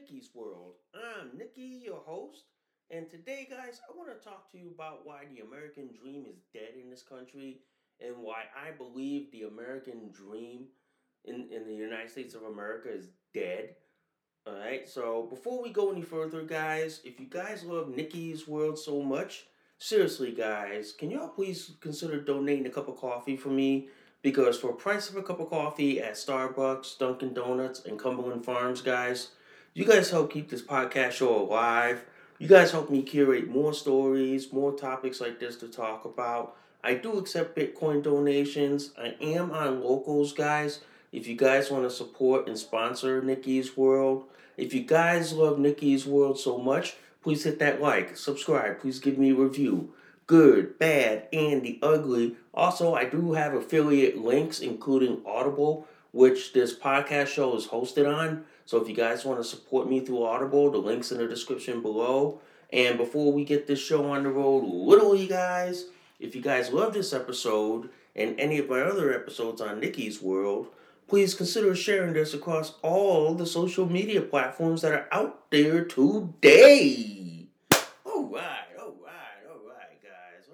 Nikki's World. I'm Nikki, your host, and today, guys, I want to talk to you about why the American dream is dead in this country and why I believe the American dream in the United States of America is dead. Alright, so before we go any further, guys, if you guys love Nikki's World so much, seriously, guys, can y'all please consider donating a cup of coffee for me? Because for the price of a cup of coffee at Starbucks, Dunkin' Donuts, and Cumberland Farms, guys, you guys help keep this podcast show alive. You guys help me curate more stories, more topics like this to talk about. I do accept Bitcoin donations. I am on Locals, guys. If you guys want to support and sponsor Nikki's World. If you guys love Nikki's World so much, please hit that like, subscribe, please give me a review. Good, bad, and the ugly. Also, I do have affiliate links, including Audible, which this podcast show is hosted on. So if you guys want to support me through Audible, the link's in the description below. And before we get this show on the road, literally, guys, if you guys love this episode and any of my other episodes on Nikki's World, please consider sharing this across all the social media platforms that are out there today. All right, guys.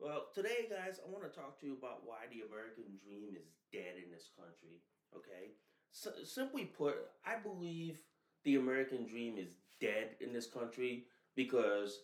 Well, today, guys, I want to talk to you about why the American dream is dead in this country, okay? So, simply put, I believe the American dream is dead in this country because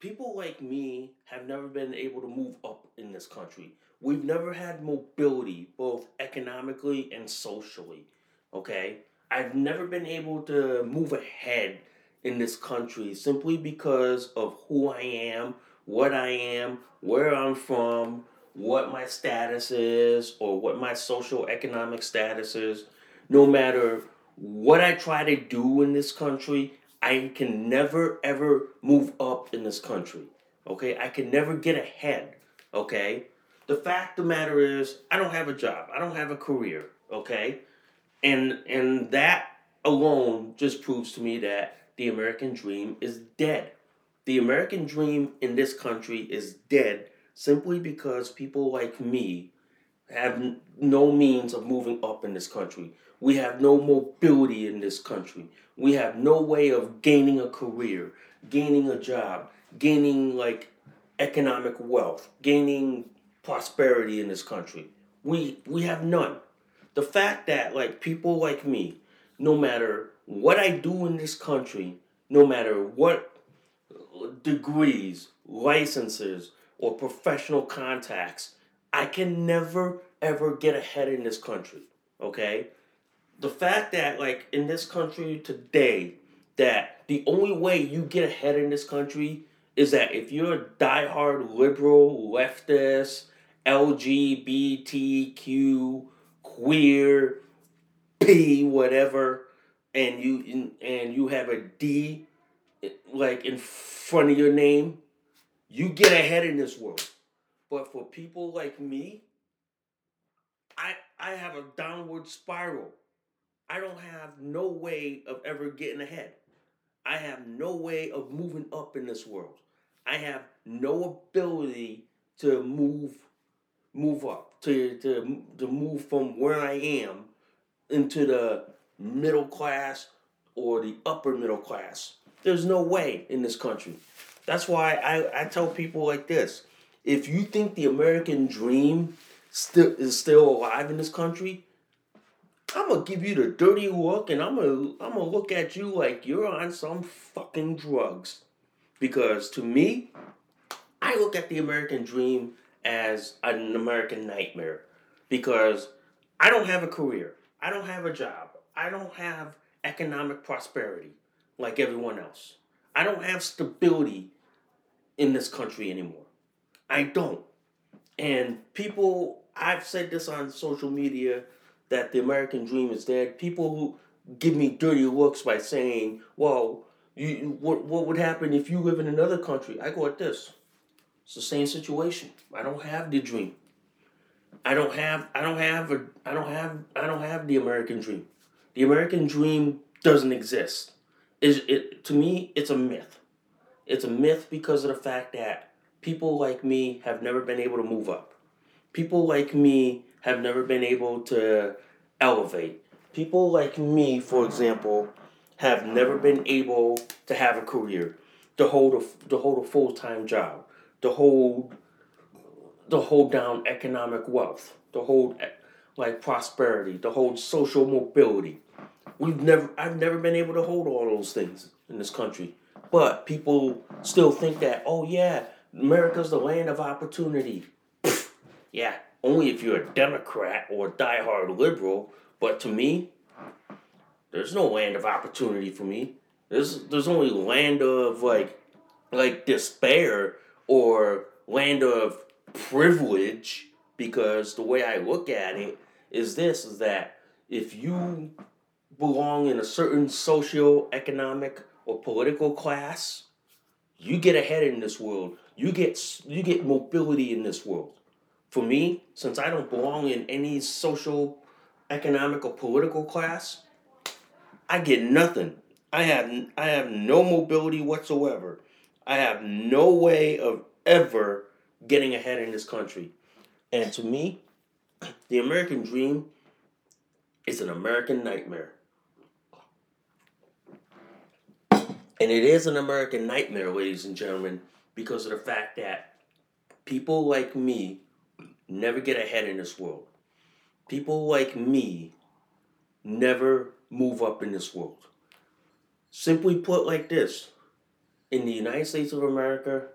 people like me have never been able to move up in this country. We've never had mobility, both economically and socially, okay? I've never been able to move ahead in this country simply because of who I am, what I am, where I'm from, what my status is, or what my socioeconomic status is. No matter what I try to do in this country, I can never, ever move up in this country, okay? I can never get ahead, okay? The fact of the matter is, I don't have a job. I don't have a career, okay? And that alone just proves to me that the American dream is dead. The American dream in this country is dead simply because people like me have no means of moving up in this country. We have no mobility in this country. We have no way of gaining a career, gaining a job, gaining like economic wealth, gaining prosperity in this country. We have none. The fact that like people like me, no matter what I do in this country, no matter what degrees, licenses, or professional contacts, I can never, ever get ahead in this country, okay? The fact that, like, in this country today, that the only way you get ahead in this country is that if you're a diehard liberal, leftist, LGBTQ, queer, P, whatever, and you have a D, like, in front of your name, you get ahead in this world. But for people like me, I have a downward spiral. I don't have no way of ever getting ahead. I have no way of moving up in this world. I have no ability to move up, to move from where I am into the middle class or the upper middle class. There's no way in this country. That's why I tell people like this. If you think the American dream is still alive in this country, I'm going to give you the dirty look, and I'm gonna look at you like you're on some fucking drugs. Because to me, I look at the American dream as an American nightmare. Because I don't have a career. I don't have a job. I don't have economic prosperity like everyone else. I don't have stability in this country anymore. I don't. And people, I've said this on social media, that the American dream is dead. People who give me dirty looks by saying, well, what would happen if you live in another country? I go at this. It's the same situation. I don't have the dream. I don't have the American dream. The American dream doesn't exist. To me, it's a myth. It's a myth because of the fact that people like me have never been able to move up. People like me have never been able to elevate. People like me, for example, have never been able to have a career, to hold a full-time job, to hold down economic wealth, to hold like prosperity, to hold social mobility. I've never been able to hold all those things in this country. But people still think that, oh yeah, America's the land of opportunity. Yeah. Only if you're a Democrat or a diehard liberal, but to me, there's no land of opportunity for me. There's only land of like despair or land of privilege, because the way I look at it is this, is that if you belong in a certain socio-economic or political class, you get ahead in this world. You get mobility in this world. For me, since I don't belong in any social, economic, or political class, I get nothing. I have no mobility whatsoever. I have no way of ever getting ahead in this country. And to me, the American dream is an American nightmare. And it is an American nightmare, ladies and gentlemen, because of the fact that people like me never get ahead in this world. People like me never move up in this world. Simply put like this, in the United States of America,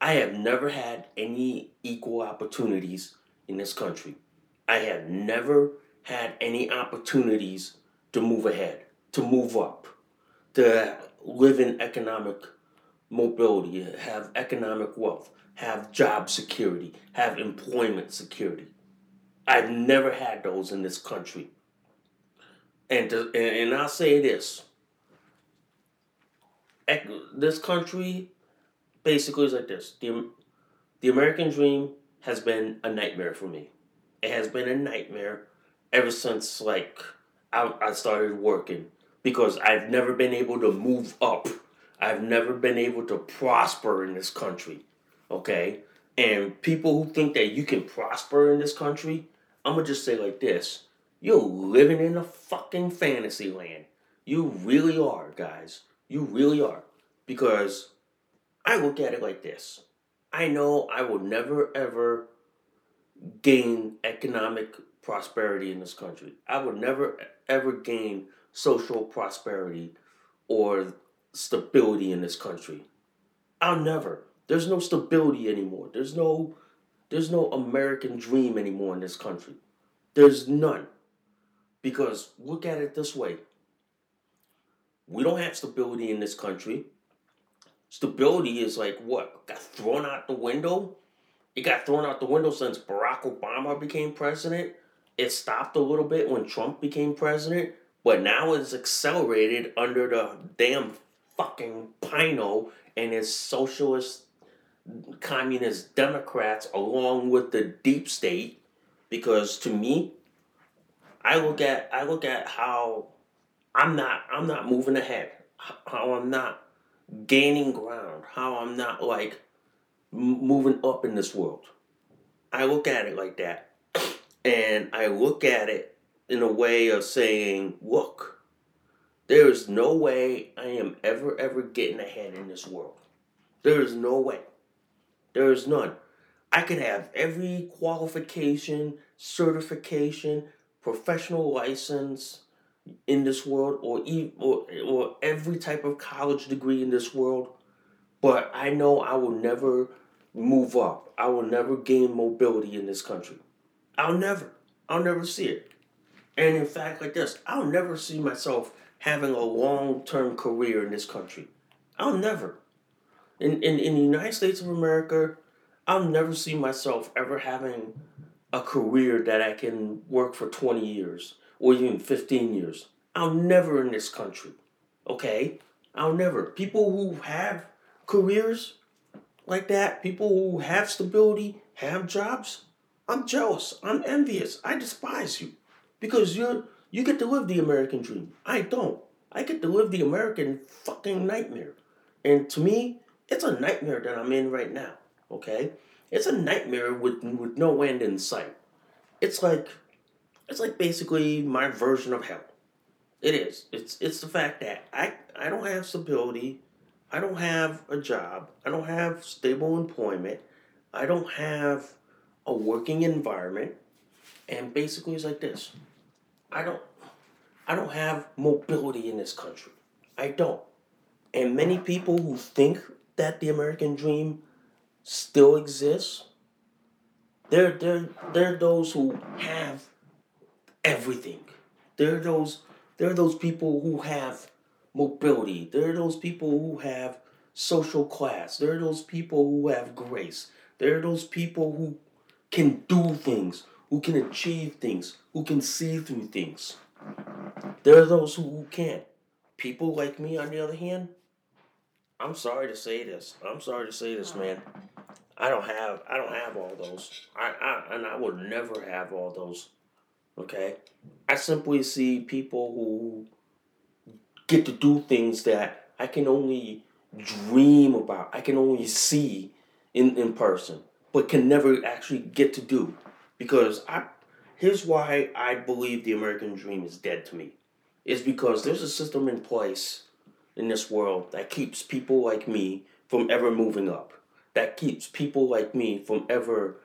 I have never had any equal opportunities in this country. I have never had any opportunities to move ahead, to move up, to live in economic mobility, have economic wealth, have job security, have employment security. I've never had those in this country. And I'll say this. This country basically is like this. The American dream has been a nightmare for me. It has been a nightmare ever since I started working, because I've never been able to move up. I've never been able to prosper in this country, okay? And people who think that you can prosper in this country, I'm going to just say like this. You're living in a fucking fantasy land. You really are, guys. You really are. Because I look at it like this. I know I will never, ever gain economic prosperity in this country. I will never, ever gain social prosperity or stability in this country. There's no stability anymore. There's no American dream anymore in this country. There's none. Because look at it this way. We don't have stability in this country. Stability is like what? Got thrown out the window? It got thrown out the window since Barack Obama became president. It stopped a little bit when Trump became president. But now it's accelerated under the damn fucking Pino and his socialist communist Democrats along with the deep state, because to me, I look at how I'm not moving ahead, how I'm not gaining ground, how I'm not like moving up in this world. I look at it like that, and I look at it in a way of saying, look, there is no way I am ever getting ahead in this world. There is no way. There is none. I could have every qualification, certification, professional license in this world, or every type of college degree in this world, but I know I will never move up. I will never gain mobility in this country. I'll never see it. And in fact, like this, I'll never see myself having a long-term career in this country. I'll never. In the United States of America, I'll never see myself ever having a career that I can work for 20 years or even 15 years. I'll never in this country. Okay? I'll never. People who have careers like that, people who have stability, have jobs, I'm jealous. I'm envious. I despise you. Because you get to live the American dream. I don't. I get to live the American fucking nightmare. And to me, it's a nightmare that I'm in right now, okay? It's a nightmare with no end in sight. It's like basically my version of hell. It is. It's the fact that I don't have stability. I don't have a job. I don't have stable employment. I don't have a working environment. And basically it's like this. I don't have mobility in this country. I don't. And many people who think that the American dream still exists, they're those who have everything. They're those people who have mobility. They're those people who have social class. They're those people who have grace. They're those people who can do things, who can achieve things, who can see through things. They're those who can't. People like me, on the other hand, I'm sorry to say this, man. I don't have all those. I would never have all those. Okay? I simply see people who get to do things that I can only dream about. I can only see in person, but can never actually get to do. Because here's why I believe the American dream is dead to me. It's because there's a system in place in this world that keeps people like me from ever moving up, that keeps people like me from ever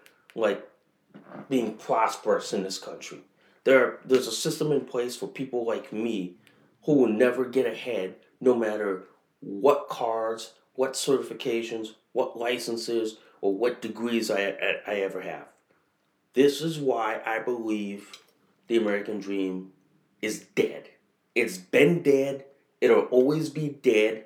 being prosperous in this country. There's a system in place for people like me who will never get ahead, no matter what cards, what certifications, what licenses, or what degrees I ever have. This is why I believe the American dream is dead. It's been dead. It'll always be dead,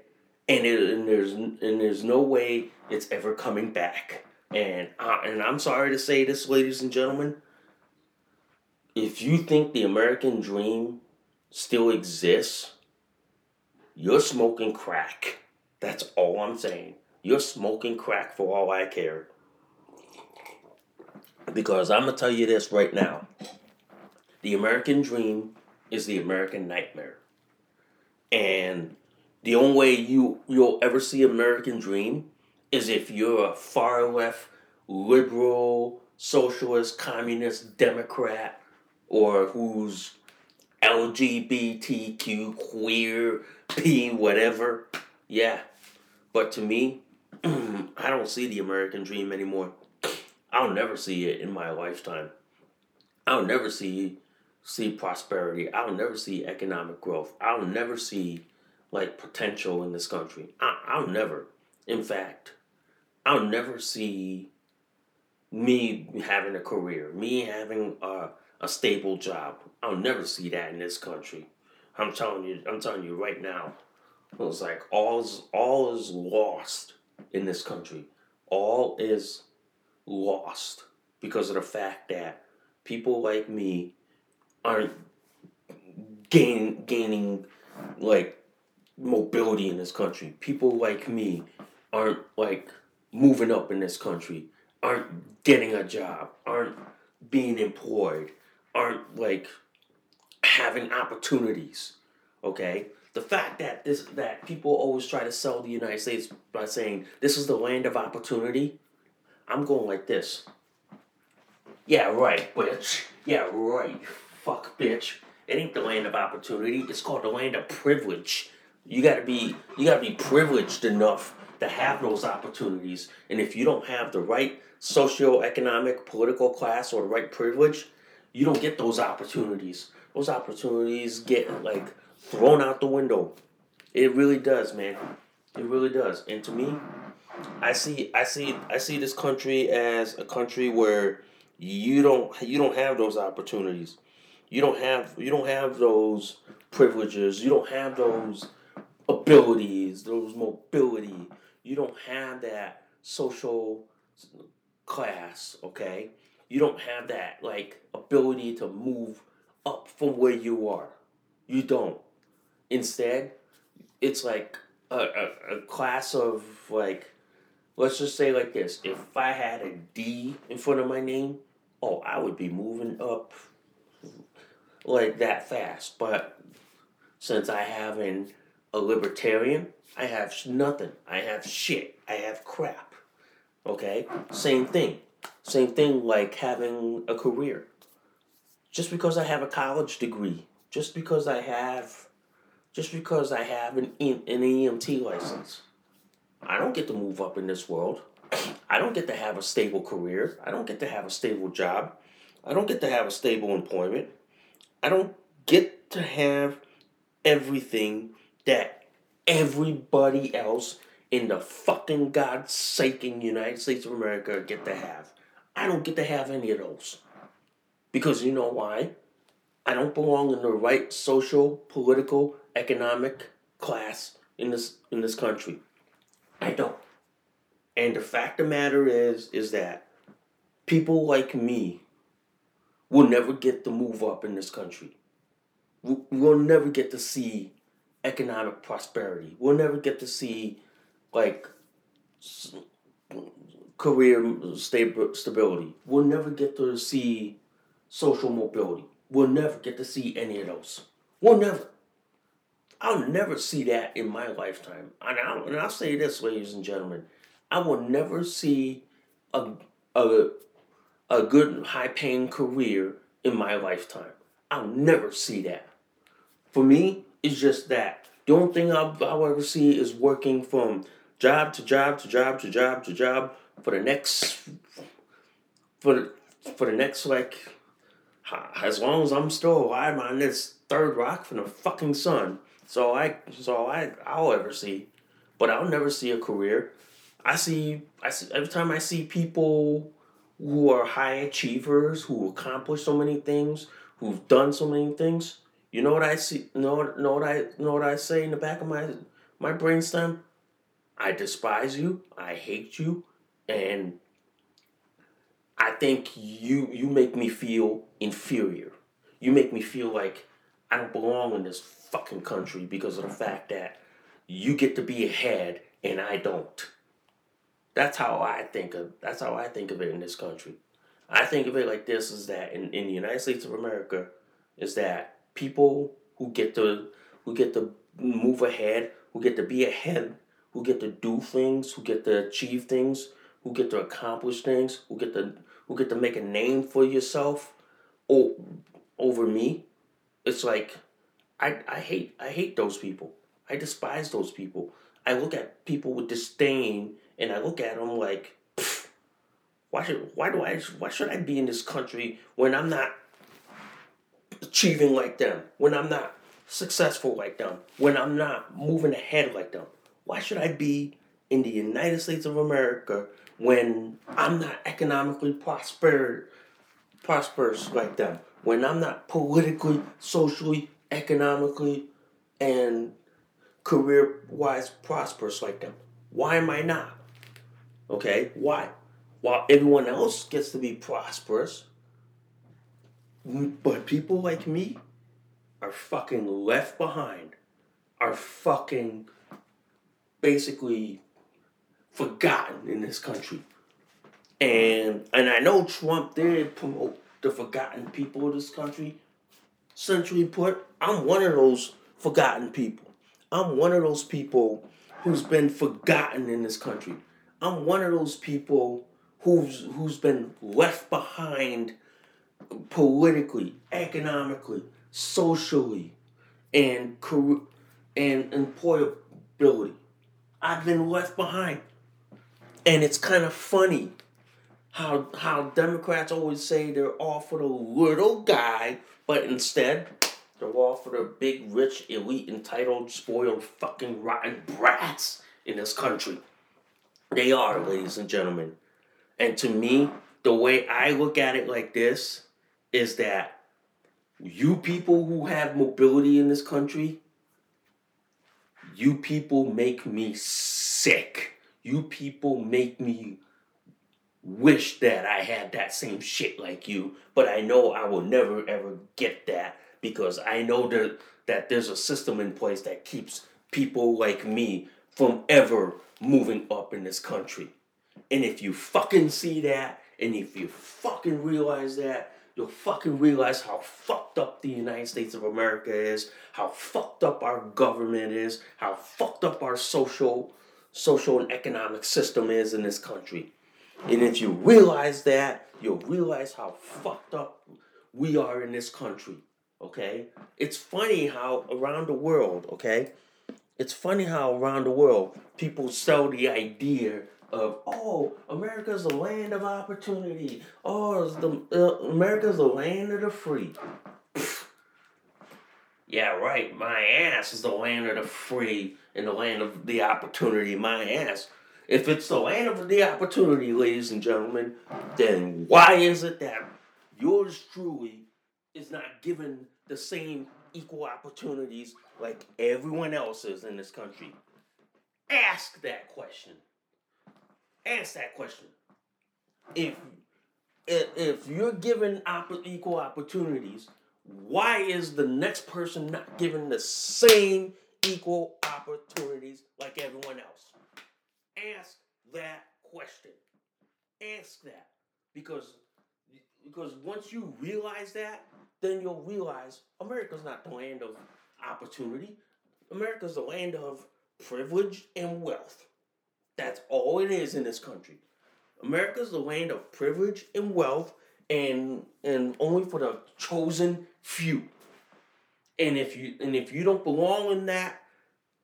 and there's no way it's ever coming back. And I'm sorry to say this, ladies and gentlemen. If you think the American dream still exists, you're smoking crack. That's all I'm saying. You're smoking crack for all I care. Because I'm gonna tell you this right now: the American dream is the American nightmare. And the only way you'll ever see American dream is if you're a far left, liberal, socialist, communist, Democrat, or who's LGBTQ, queer, P, whatever. Yeah. But to me, I don't see the American dream anymore. I'll never see it in my lifetime. I'll never see prosperity. I'll never see economic growth. I'll never see potential in this country. I'll never. In fact, I'll never see me having a career, me having a stable job. I'll never see that in this country. I'm telling you right now. It's like all is lost in this country. All is lost because of the fact that people like me aren't gaining mobility in this country. People like me aren't moving up in this country aren't getting a job, aren't being employed, aren't like having opportunities. Okay? The fact that that people always try to sell the United States by saying this is the land of opportunity, I'm going like this. Yeah, right, bitch. Yeah, right. Fuck, bitch. It ain't the land of opportunity. It's called the land of privilege. You gotta be privileged enough to have those opportunities. And if you don't have the right socioeconomic, political class, or the right privilege, you don't get those opportunities. Those opportunities get, like, thrown out the window. It really does, man. It really does. And to me, I see this country as a country where you don't have those opportunities. You don't have those privileges. You don't have those abilities, those mobility. You don't have that social class, okay? You don't have that, like, ability to move up from where you are. You don't. Instead, it's like a class of, like, let's just say like this. If I had a D in front of my name, oh, I would be moving up like that fast. But since I have a libertarian, I have nothing. I have shit. I have crap. Okay? Same thing. Same thing like having a career. Just because I have a college degree, just because I have an EMT license, I don't get to move up in this world. I don't get to have a stable career. I don't get to have a stable job. I don't get to have a stable employment. I don't get to have everything that everybody else in the fucking godsaking United States of America get to have. I don't get to have any of those. Because you know why? I don't belong in the right social, political, economic class in this country. I don't. And the fact of the matter is that people like me will never get to move up in this country. We'll never get to see economic prosperity. We'll never get to see, like, career stability. We'll never get to see social mobility. We'll never get to see any of those. We'll never. I'll never see that in my lifetime. And I'll say this, ladies and gentlemen. I will never see a good, high-paying career in my lifetime. I'll never see that. For me, it's just that. The only thing I'll ever see is working from job to job to job to job to job for the next, like, as long as I'm still alive on this third rock from the fucking sun. So I'll ever see, but I'll never see a career. I see every time I see people who are high achievers, who accomplish so many things, who've done so many things. You know what I see? Know what I say in the back of my brainstem? I despise you. I hate you, and I think you make me feel inferior. You make me feel like I don't belong in this fucking country because of the fact that you get to be ahead and I don't. That's how I think of it in this country. I think of it like this, is that in the United States of America, is that people who get to move ahead, who get to be ahead, who get to do things, who get to achieve things, who get to accomplish things, who get to make a name for yourself over me. It's like I hate those people. I despise those people. I look at people with disdain, and I look at them like, why should I be in this country when I'm not achieving like them, when I'm not successful like them, when I'm not moving ahead like them? Why should I be in the United States of America when I'm not economically prosperous like them, when I'm not politically, socially, economically, and career-wise prosperous like them? Why am I not? Okay, why? While everyone else gets to be prosperous, but people like me are fucking left behind, are fucking basically forgotten in this country. And I know Trump did promote the forgotten people of this country. Century put, I'm one of those forgotten people. I'm one of those people who's been forgotten in this country. I'm one of those people who's been left behind politically, economically, socially, and career, and employability. I've been left behind. And it's kind of funny how Democrats always say they're all for the little guy, but instead, they're all for the big, rich, elite, entitled, spoiled, fucking rotten brats in this country. They are, ladies and gentlemen. And to me, the way I look at it like this is that you people who have mobility in this country, you people make me sick. You people make me wish that I had that same shit like you, but I know I will never ever get that because I know that there's a system in place that keeps people like me from ever moving up in this country. And if you fucking see that, and if you fucking realize that, you'll fucking realize how fucked up the United States of America is, how fucked up our government is, how fucked up our social and economic system is in this country. And if you realize that, you'll realize how fucked up we are in this country, okay? It's funny how around the world, okay? It's funny how around the world people sell the idea of, oh, America's the land of opportunity. Oh, America's the land of the free. Pfft. Yeah, right. My ass is the land of the free and the land of the opportunity. My ass. If it's the land of the opportunity, ladies and gentlemen, then why is it that yours truly is not given the same equal opportunities like everyone else is in this country? Ask that question. Ask that question. If you're given equal opportunities, why is the next person not given the same equal opportunities like everyone else? Ask that question. Ask that. Because once you realize that, then you'll realize America's not the land of opportunity. America's the land of privilege and wealth. That's all it is in this country. America's the land of privilege and wealth and only for the chosen few. And if you don't belong in that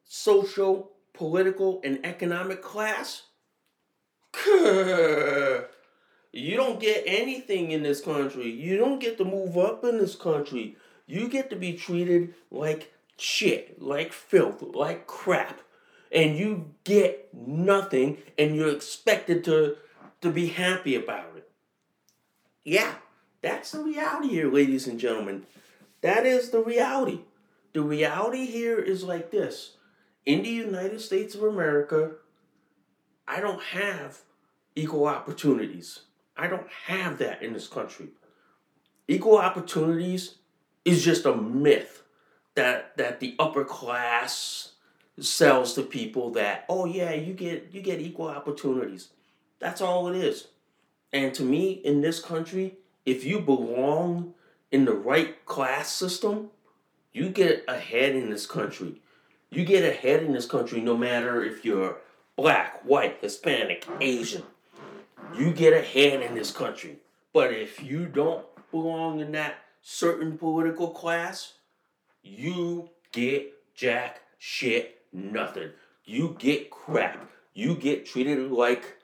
social, political, and economic class, you don't get anything in this country. You don't get to move up in this country. You get to be treated like shit, like filth, like crap. And you get nothing, and you're expected to be happy about it. Yeah, that's the reality here, ladies and gentlemen. That is the reality. The reality here is like this. In the United States of America, I don't have equal opportunities. I don't have that in this country. Equal opportunities is just a myth that the upper class sells to people that, oh yeah, you get equal opportunities. That's all it is. And to me, in this country, if you belong in the right class system, you get ahead in this country. You get ahead in this country no matter if you're black, white, Hispanic, Asian. You get ahead in this country. But if you don't belong in that certain political class, you get jack shit. Nothing. You get crap. You get treated like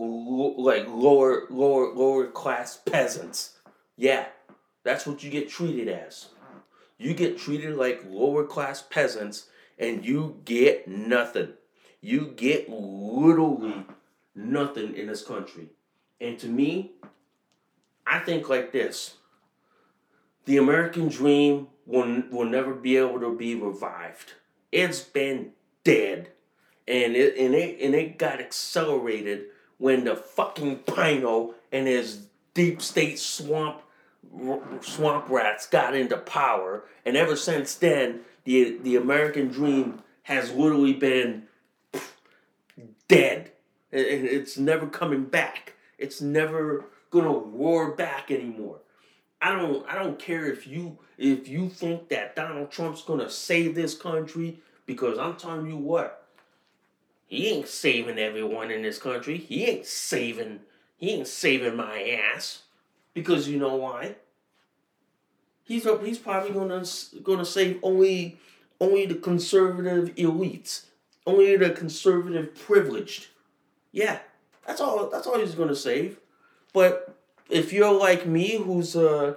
lower class peasants. Yeah, that's what you get treated as. You get treated like lower class peasants, and you get nothing. You get literally nothing in this country. And to me, I think like this. The American dream will never be able to be revived. It's been dead, and it got accelerated when the fucking Pino and his deep state swamp rats got into power. And ever since then, the American dream has literally been dead. It's never coming back. It's never gonna roar back anymore. I don't care if you think that Donald Trump's gonna save this country, because I'm telling you what, he ain't saving everyone in this country. He ain't saving my ass, because you know why? He's probably gonna save only the conservative elites, only the conservative privileged. Yeah, that's all he's gonna save. But if you're like me, who's a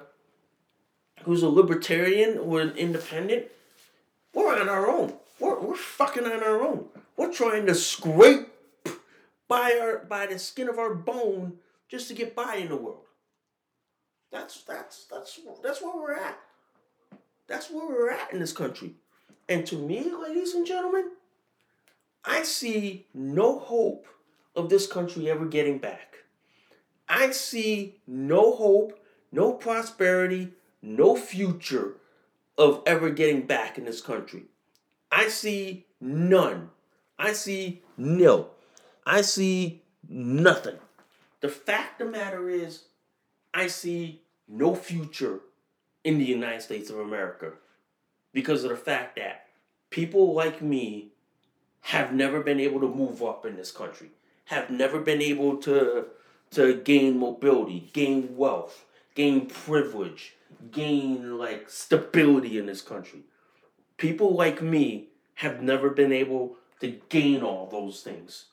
libertarian or an independent, we're on our own. We're fucking on our own. We're trying to scrape by the skin of our bone just to get by in the world. That's where we're at. That's where we're at in this country. And to me, ladies and gentlemen, I see no hope of this country ever getting back. I see no hope, no prosperity, no future of ever getting back in this country. I see none. I see nil. I see nothing. The fact of the matter is, I see no future in the United States of America because of the fact that people like me have never been able to move up in this country, have never been able to gain mobility, gain wealth, gain privilege, gain like stability in this country. People like me have never been able to gain all those things.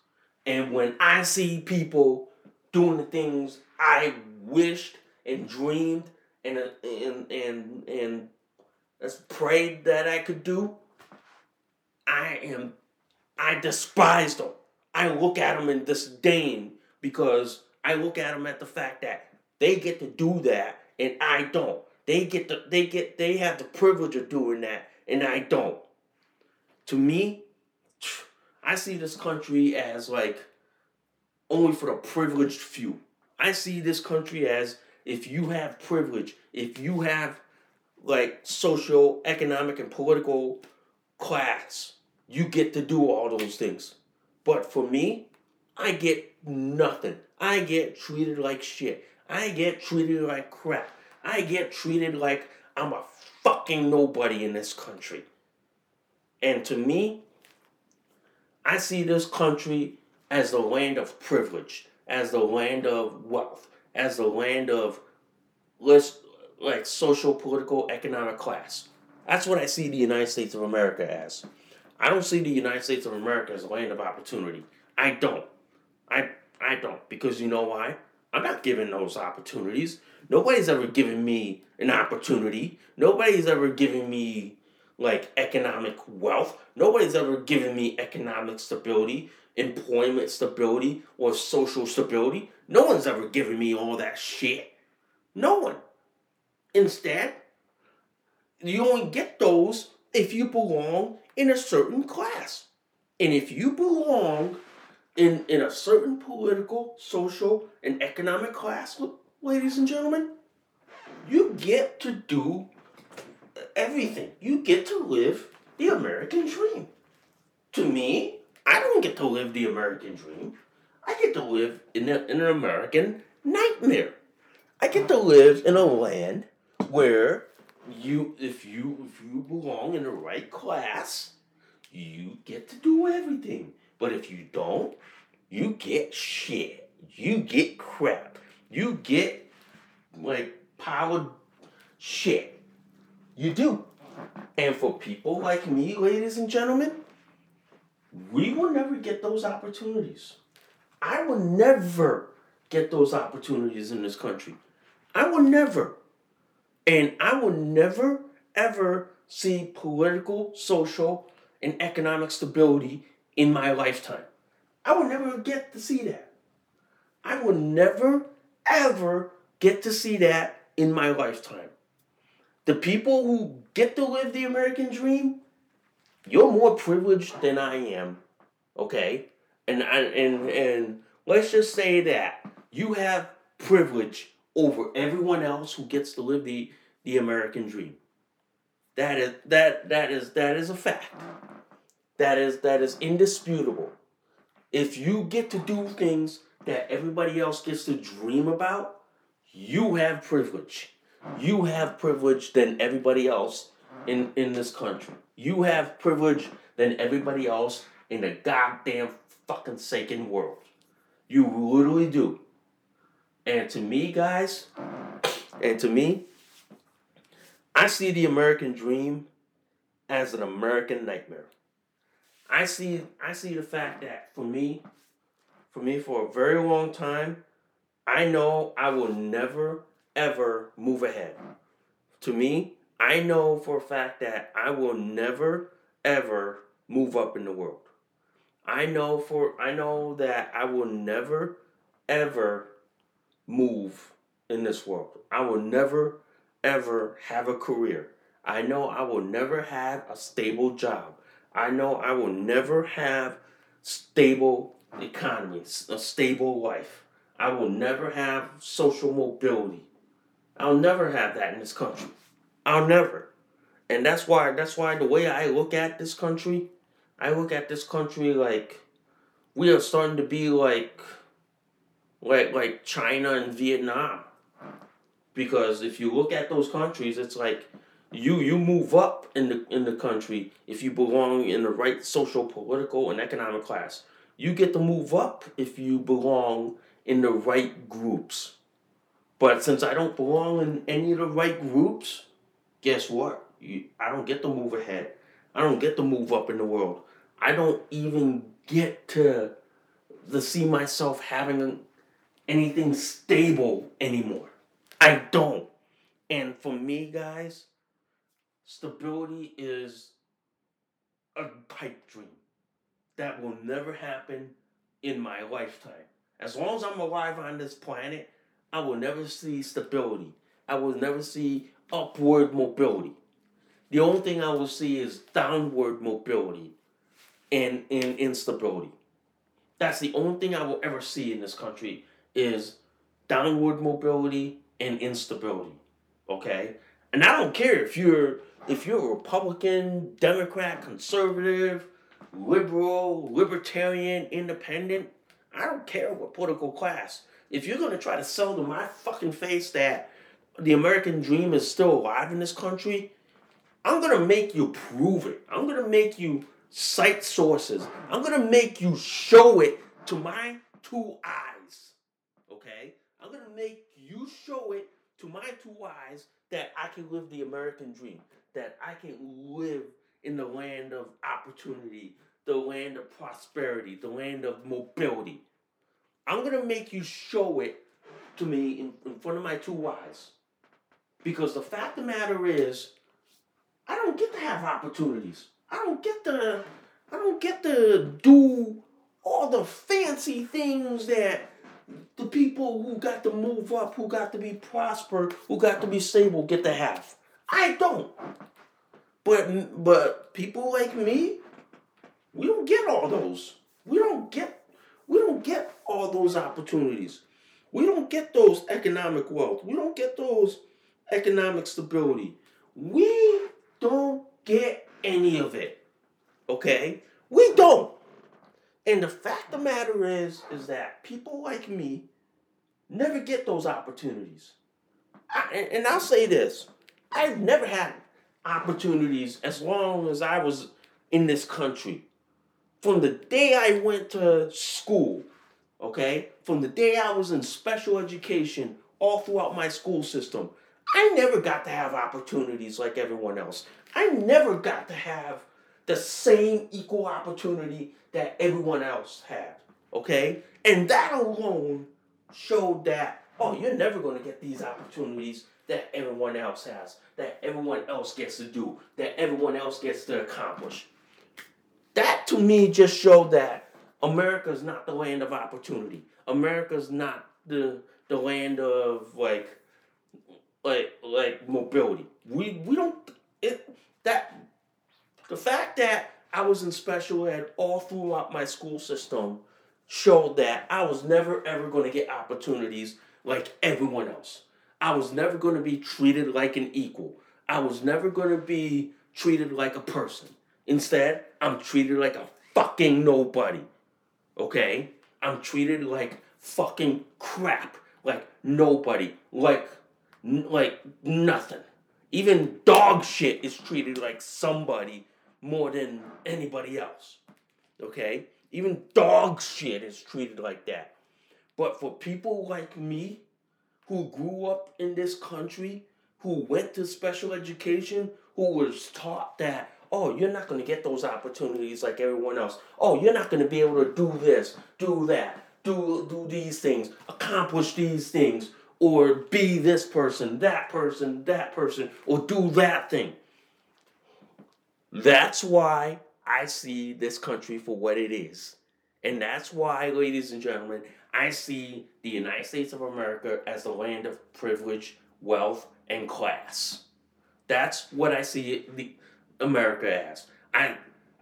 And when I see people doing the things I wished and dreamed and prayed that I could do, I despise them. I look at them in disdain because I look at them at the fact that they get to do that and I don't. They have the privilege of doing that and I don't. To me, I see this country as like only for the privileged few. I see this country as if you have privilege, if you have like social, economic, and political class, you get to do all those things. But for me, I get nothing. I get treated like shit. I get treated like crap. I get treated like I'm a fucking nobody in this country. And to me, I see this country as the land of privilege, as the land of wealth, as the land of like social, political, economic class. That's what I see the United States of America as. I don't see the United States of America as a land of opportunity. I don't. I don't, because you know why? I'm not given those opportunities. Nobody's ever given me an opportunity. Nobody's ever given me like economic wealth. Nobody's ever given me economic stability, employment stability, or social stability. No one's ever given me all that shit. No one. Instead, you only get those if you belong in a certain class. And if you belong in a certain political, social, and economic class, ladies and gentlemen, you get to do everything. You get to live the American dream. To me, I don't get to live the American dream. I get to live in an American nightmare. I get to live in a land where if you belong in the right class, you get to do everything. But if you don't, you get shit. You get crap. You get, like, piled shit. You do. And for people like me, ladies and gentlemen, we will never get those opportunities. I will never get those opportunities in this country. I will never. And I will never, ever see political, social, and economic stability in my lifetime. I will never get to see that. I will never, ever get to see that in my lifetime. The people who get to live the American dream, you're more privileged than I am, okay? And let's just say that you have privilege over everyone else who gets to live the American dream. That is a fact. That is indisputable. If you get to do things that everybody else gets to dream about, you have privilege. You have privilege than everybody else in this country. You have privilege than everybody else in the goddamn fucking sacred world. You literally do. And to me, guys, I see the American dream as an American nightmare. I see the fact that for me for a very long time, I know I will never, ever move ahead. To me, I know for a fact that I will never, ever move up in the world. I know that I will never, ever move in this world. I will never, ever have a career. I know I will never have a stable job. I know I will never have stable economy, a stable life. I will never have social mobility. I'll never have that in this country. I'll never. And that's why the way I look at this country, like we are starting to be like China and Vietnam. Because if you look at those countries, it's like you move up in the country if you belong in the right social, political, and economic class. You get to move up if you belong in the right groups. But since I don't belong in any of the right groups, guess what? I don't get to move ahead. I don't get to move up in the world. I don't even get to see myself having anything stable anymore. I don't. And for me, guys, stability is a pipe dream. That will never happen in my lifetime. As long as I'm alive on this planet, I will never see stability. I will never see upward mobility. The only thing I will see is downward mobility and instability. That's the only thing I will ever see in this country is downward mobility and instability. Okay? And I don't care if you're a Republican, Democrat, conservative, liberal, libertarian, independent. I don't care what political class. If you're going to try to sell to my fucking face that the American dream is still alive in this country, I'm going to make you prove it. I'm going to make you cite sources. I'm going to make you show it to my two eyes. Okay? I'm going to make you show it to my two eyes that I can live the American dream. That I can live in the land of opportunity, the land of prosperity, the land of mobility. I'm going to make you show it to me in front of my two eyes. Because the fact of the matter is, I don't get to have opportunities. I don't get to do all the fancy things that the people who got to move up, who got to be prosper, who got to be stable get to have. I don't. But people like me, we don't get all those. We don't get all those opportunities. We don't get those economic wealth. We don't get those economic stability. We don't get any of it. Okay? We don't. And the fact of the matter is that people like me never get those opportunities. And I'll say this. I've never had opportunities as long as I was in this country. From the day I went to school, okay, from the day I was in special education all throughout my school system, I never got to have opportunities like everyone else. I never got to have the same equal opportunity that everyone else had, okay? And that alone showed that, oh, you're never going to get these opportunities that everyone else has, that everyone else gets to do, that everyone else gets to accomplish. That, to me, just showed that America's not the land of opportunity. America's not the land of, like mobility. We don't... The fact that I was in special ed all throughout my school system showed that I was never, ever going to get opportunities like everyone else. I was never going to be treated like an equal. I was never going to be treated like a person. Instead, I'm treated like a fucking nobody. okay? I'm treated like fucking crap. Like nobody. Like nothing. Even dog shit is treated like somebody more than anybody else. Okay? Even dog shit is treated like that. But for people like me, who grew up in this country, who went to special education, who was taught that, oh, you're not going to get those opportunities like everyone else. Oh, you're not going to be able to do this, do that, do these things, accomplish these things, or be this person, that person, that person, or do that thing. That's why I see this country for what it is. And that's why, ladies and gentlemen, I see the United States of America as the land of privilege, wealth, and class. That's what I see America as.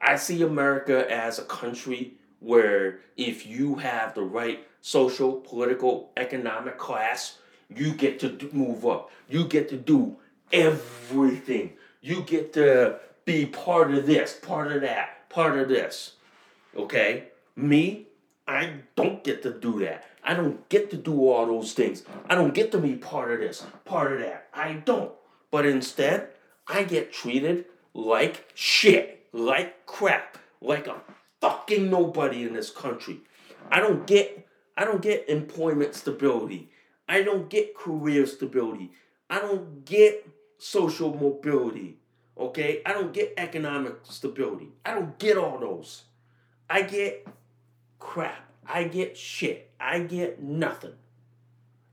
I see America as a country where if you have the right social, political, economic class, you get to move up. You get to do everything. You get to be part of this, part of that, part of this. Okay? Me? I don't get to do that. I don't get to do all those things. I don't get to be part of this, part of that. I don't. But instead, I get treated like shit, like crap, like a fucking nobody in this country. I don't get employment stability. I don't get career stability. I don't get social mobility. Okay? I don't get economic stability. I don't get all those. I get crap. I get shit. I get nothing.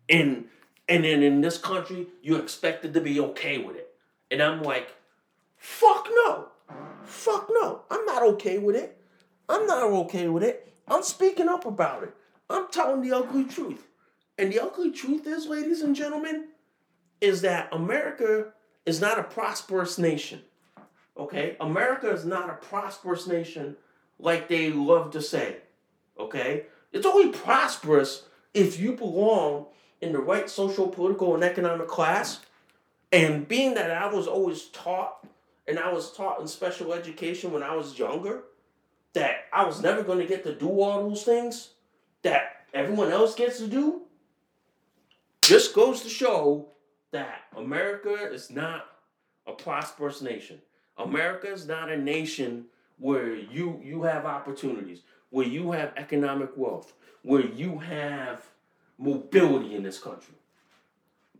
And then in this country, you're expected to be okay with it. And I'm like, fuck no. Fuck no. I'm not okay with it. I'm not okay with it. I'm speaking up about it. I'm telling the ugly truth. And the ugly truth is, ladies and gentlemen, is that America is not a prosperous nation. Okay? America is not a prosperous nation like they love to say. Okay? It's only prosperous if you belong in the right social, political, and economic class. And being that I was always taught, and I was taught in special education when I was younger, that I was never going to get to do all those things that everyone else gets to do, just goes to show that America is not a prosperous nation. America is not a nation where you have opportunities, where you have economic wealth, where you have mobility in this country.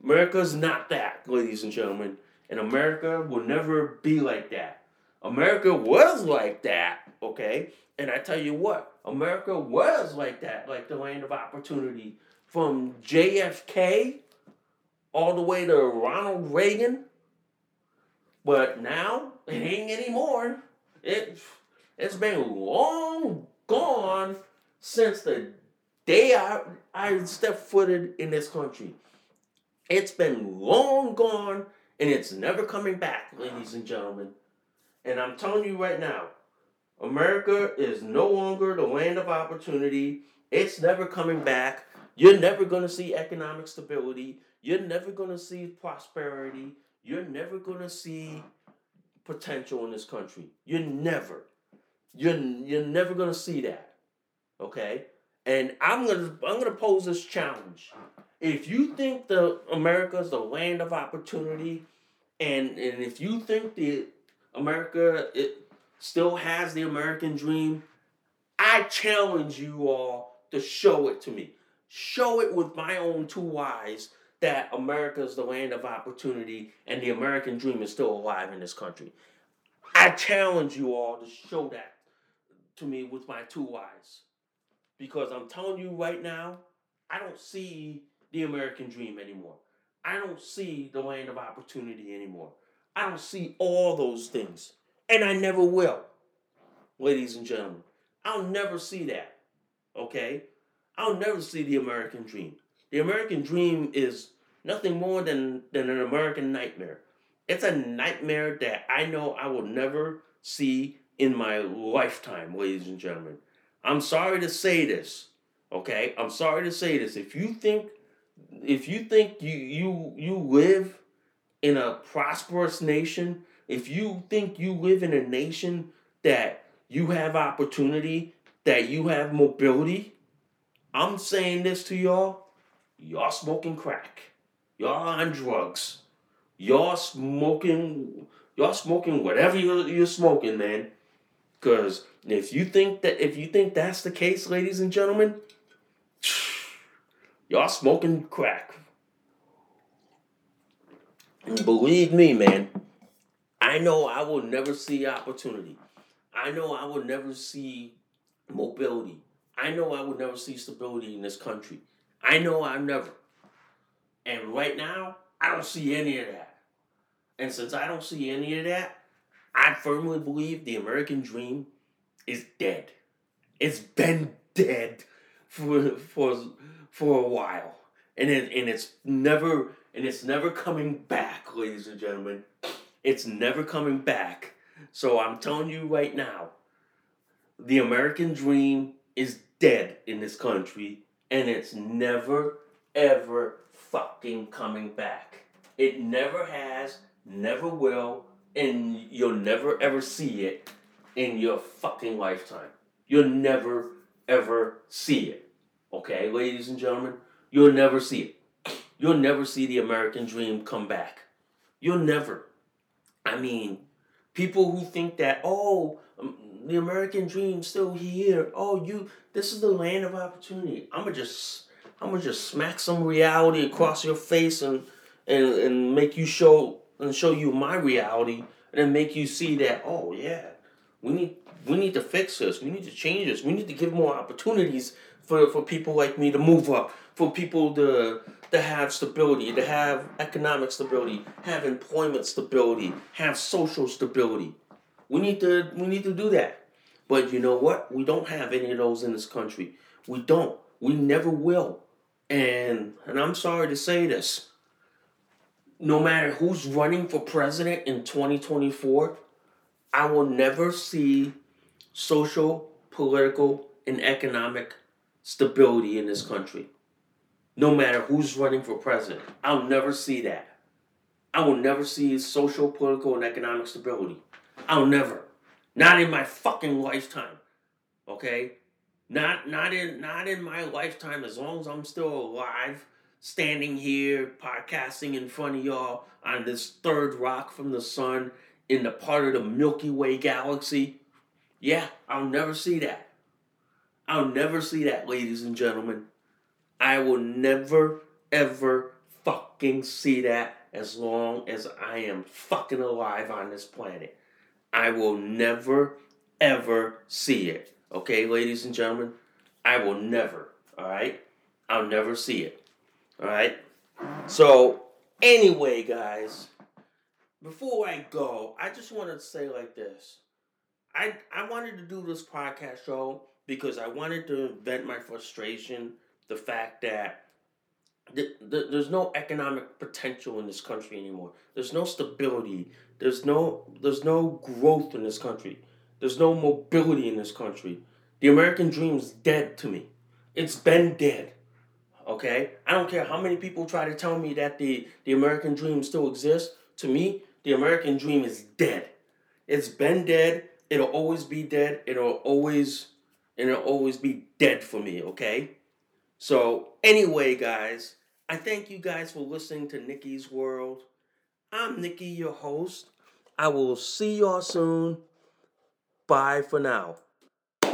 America's not that, ladies and gentlemen. And America will never be like that. America was like that, okay? And I tell you what, America was like that, like the land of opportunity. From JFK all the way to Ronald Reagan. But now, it ain't anymore. It's been long gone since the day I stepped footed in this country. It's been long gone and it's never coming back, ladies and gentlemen. And I'm telling you right now, America is no longer the land of opportunity. It's never coming back. You're never going to see economic stability. You're never going to see prosperity. You're never going to see potential in this country. You're never gonna see that, okay? And I'm gonna pose this challenge. If you think the America is the land of opportunity, and if you think the America it still has the American dream, I challenge you all to show it to me. Show it with my own two eyes that America is the land of opportunity and the American dream is still alive in this country. I challenge you all to show that to me with my two eyes. Because I'm telling you right now, I don't see the American dream anymore. I don't see the land of opportunity anymore. I don't see all those things. And I never will, ladies and gentlemen. I'll never see that, okay? I'll never see the American dream. The American dream is nothing more than an American nightmare. It's a nightmare that I know I will never see in my lifetime, ladies and gentlemen. I'm sorry to say this, okay? I'm sorry to say this. If you think you live in a prosperous nation, if you think you live in a nation that you have opportunity, that you have mobility. I'm saying this to y'all. Y'all smoking crack. Y'all on drugs. Y'all smoking whatever you're smoking, man. Because if you think that's the case, ladies and gentlemen, y'all smoking crack. And believe me, man, I know I will never see opportunity. I know I will never see mobility. I know I will never see stability in this country. I know I never. And right now, I don't see any of that. And since I don't see any of that, I firmly believe the American dream is dead. It's been dead for a while. And it's never coming back, ladies and gentlemen. It's never coming back. So I'm telling you right now, the American dream is dead in this country, and it's never, ever fucking coming back. It never has, never will, and you'll never, ever see it in your fucking lifetime. You'll never, ever see it. Okay, ladies and gentlemen? You'll never see it. You'll never see the American dream come back. You'll never. I mean, people who think that, oh, the American dream's still here. Oh, this is the land of opportunity. I'm gonna just smack some reality across your face and make you show you my reality, and then make you see that, oh yeah, we need to fix this. We need to change this. We need to give more opportunities for people like me to move up, for people to have stability, to have economic stability, have employment stability, have social stability. We need to do that. But you know what? We don't have any of those in this country. We don't. We never will. And I'm sorry to say this. No matter who's running for president in 2024, I will never see social, political, and economic stability in this country. No matter who's running for president, I'll never see that. I will never see social, political, and economic stability. I'll never. Not in my fucking lifetime. Okay? Not in my lifetime. As long as I'm still alive, standing here, podcasting in front of y'all on this third rock from the sun in the part of the Milky Way galaxy. Yeah, I'll never see that. I'll never see that, ladies and gentlemen. I will never, ever fucking see that as long as I am fucking alive on this planet. I will never, ever see it. Okay, ladies and gentlemen? I will never, all right? I'll never see it, all right? So, anyway, guys, before I go, I just wanted to say like this. I wanted to do this podcast show because I wanted to vent my frustration, the fact that there's no economic potential in this country anymore. There's no stability. There's no growth in this country. There's no mobility in this country. The American dream is dead to me. It's been dead. Okay? I don't care how many people try to tell me that the American dream still exists. To me, the American dream is dead. It's been dead. It'll always be dead. It'll always be dead for me, okay? So, anyway, guys, I thank you guys for listening to Nikki's World. I'm Nikki, your host. I will see y'all soon. Bye for now.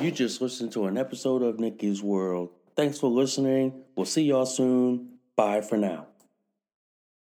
You just listened to an episode of Nikki's World. Thanks for listening. We'll see y'all soon. Bye for now.